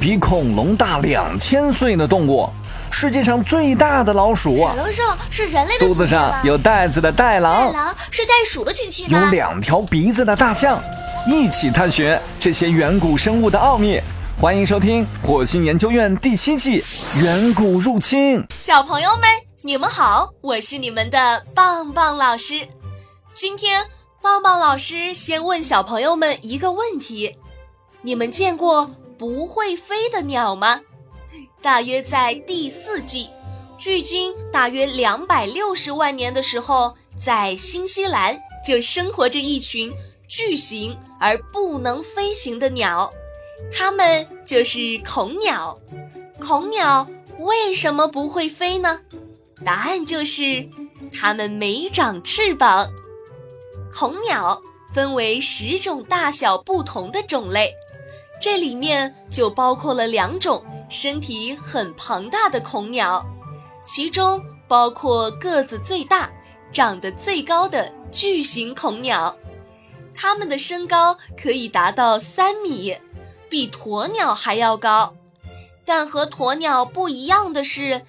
比恐龙大2000岁的动物，世界上最大的老鼠。水龙兽是人类的肚子上有袋子的袋狼，袋狼是袋鼠的亲戚吗？有2条鼻子的大象。一起探寻这些远古生物的奥秘，欢迎收听火星研究院第7季《远古入侵》。小朋友们，你们好，我是你们的棒棒老师。今天棒棒老师先问小朋友们一个问题：你们见过不会飞的鸟吗？大约在第4纪，距今大约260万年的时候，在新西兰就生活着一群巨型而不能飞行的鸟，它们就是恐鸟。恐鸟为什么不会飞呢？答案就是它们没长翅膀。恐鸟分为10种大小不同的种类，这里面就包括了2种身体很庞大的恐鸟，其中包括个子最大、长得最高的巨型恐鸟。它们的身高可以达到3米，比鸵鸟还要高。但和鸵鸟不一样的是，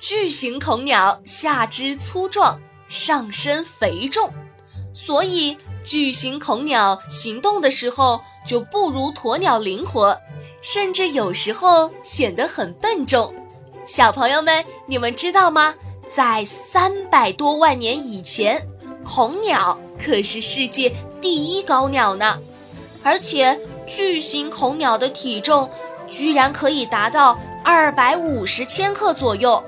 巨型恐鸟下肢粗壮，上身肥重，所以巨型恐鸟行动的时候就不如鸵鸟灵活，甚至有时候显得很笨重。小朋友们，你们知道吗？在300多万年以前，恐鸟可是世界第1高鸟呢，而且巨型恐鸟的体重居然可以达到250千克左右。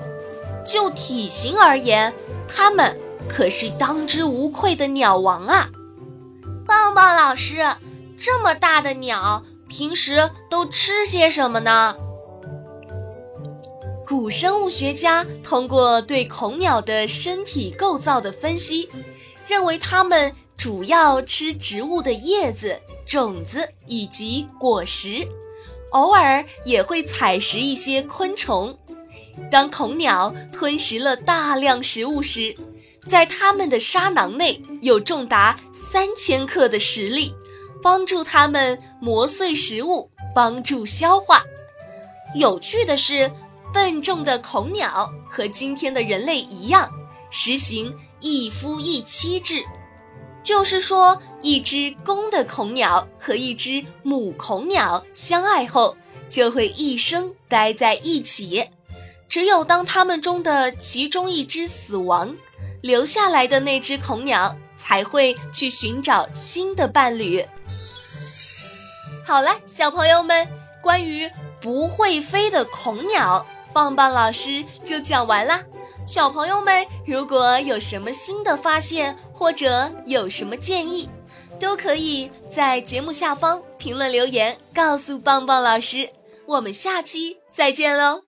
就体型而言，它们可是当之无愧的鸟王啊！棒棒老师，这么大的鸟，平时都吃些什么呢？古生物学家通过对恐鸟的身体构造的分析，认为它们主要吃植物的叶子、种子以及果实，偶尔也会采食一些昆虫。当恐鸟吞食了大量食物时，在它们的沙囊内有重达3000克的食粒，帮助它们磨碎食物，帮助消化。有趣的是，笨重的恐鸟和今天的人类一样，实行一夫一妻制。就是说，一只公的恐鸟和一只母恐鸟相爱后，就会一生待在一起。只有当它们中的其中一只死亡，留下来的那只恐鸟才会去寻找新的伴侣。好了，小朋友们，关于不会飞的恐鸟，棒棒老师就讲完啦。小朋友们，如果有什么新的发现或者有什么建议，都可以在节目下方评论留言告诉棒棒老师。我们下期再见喽！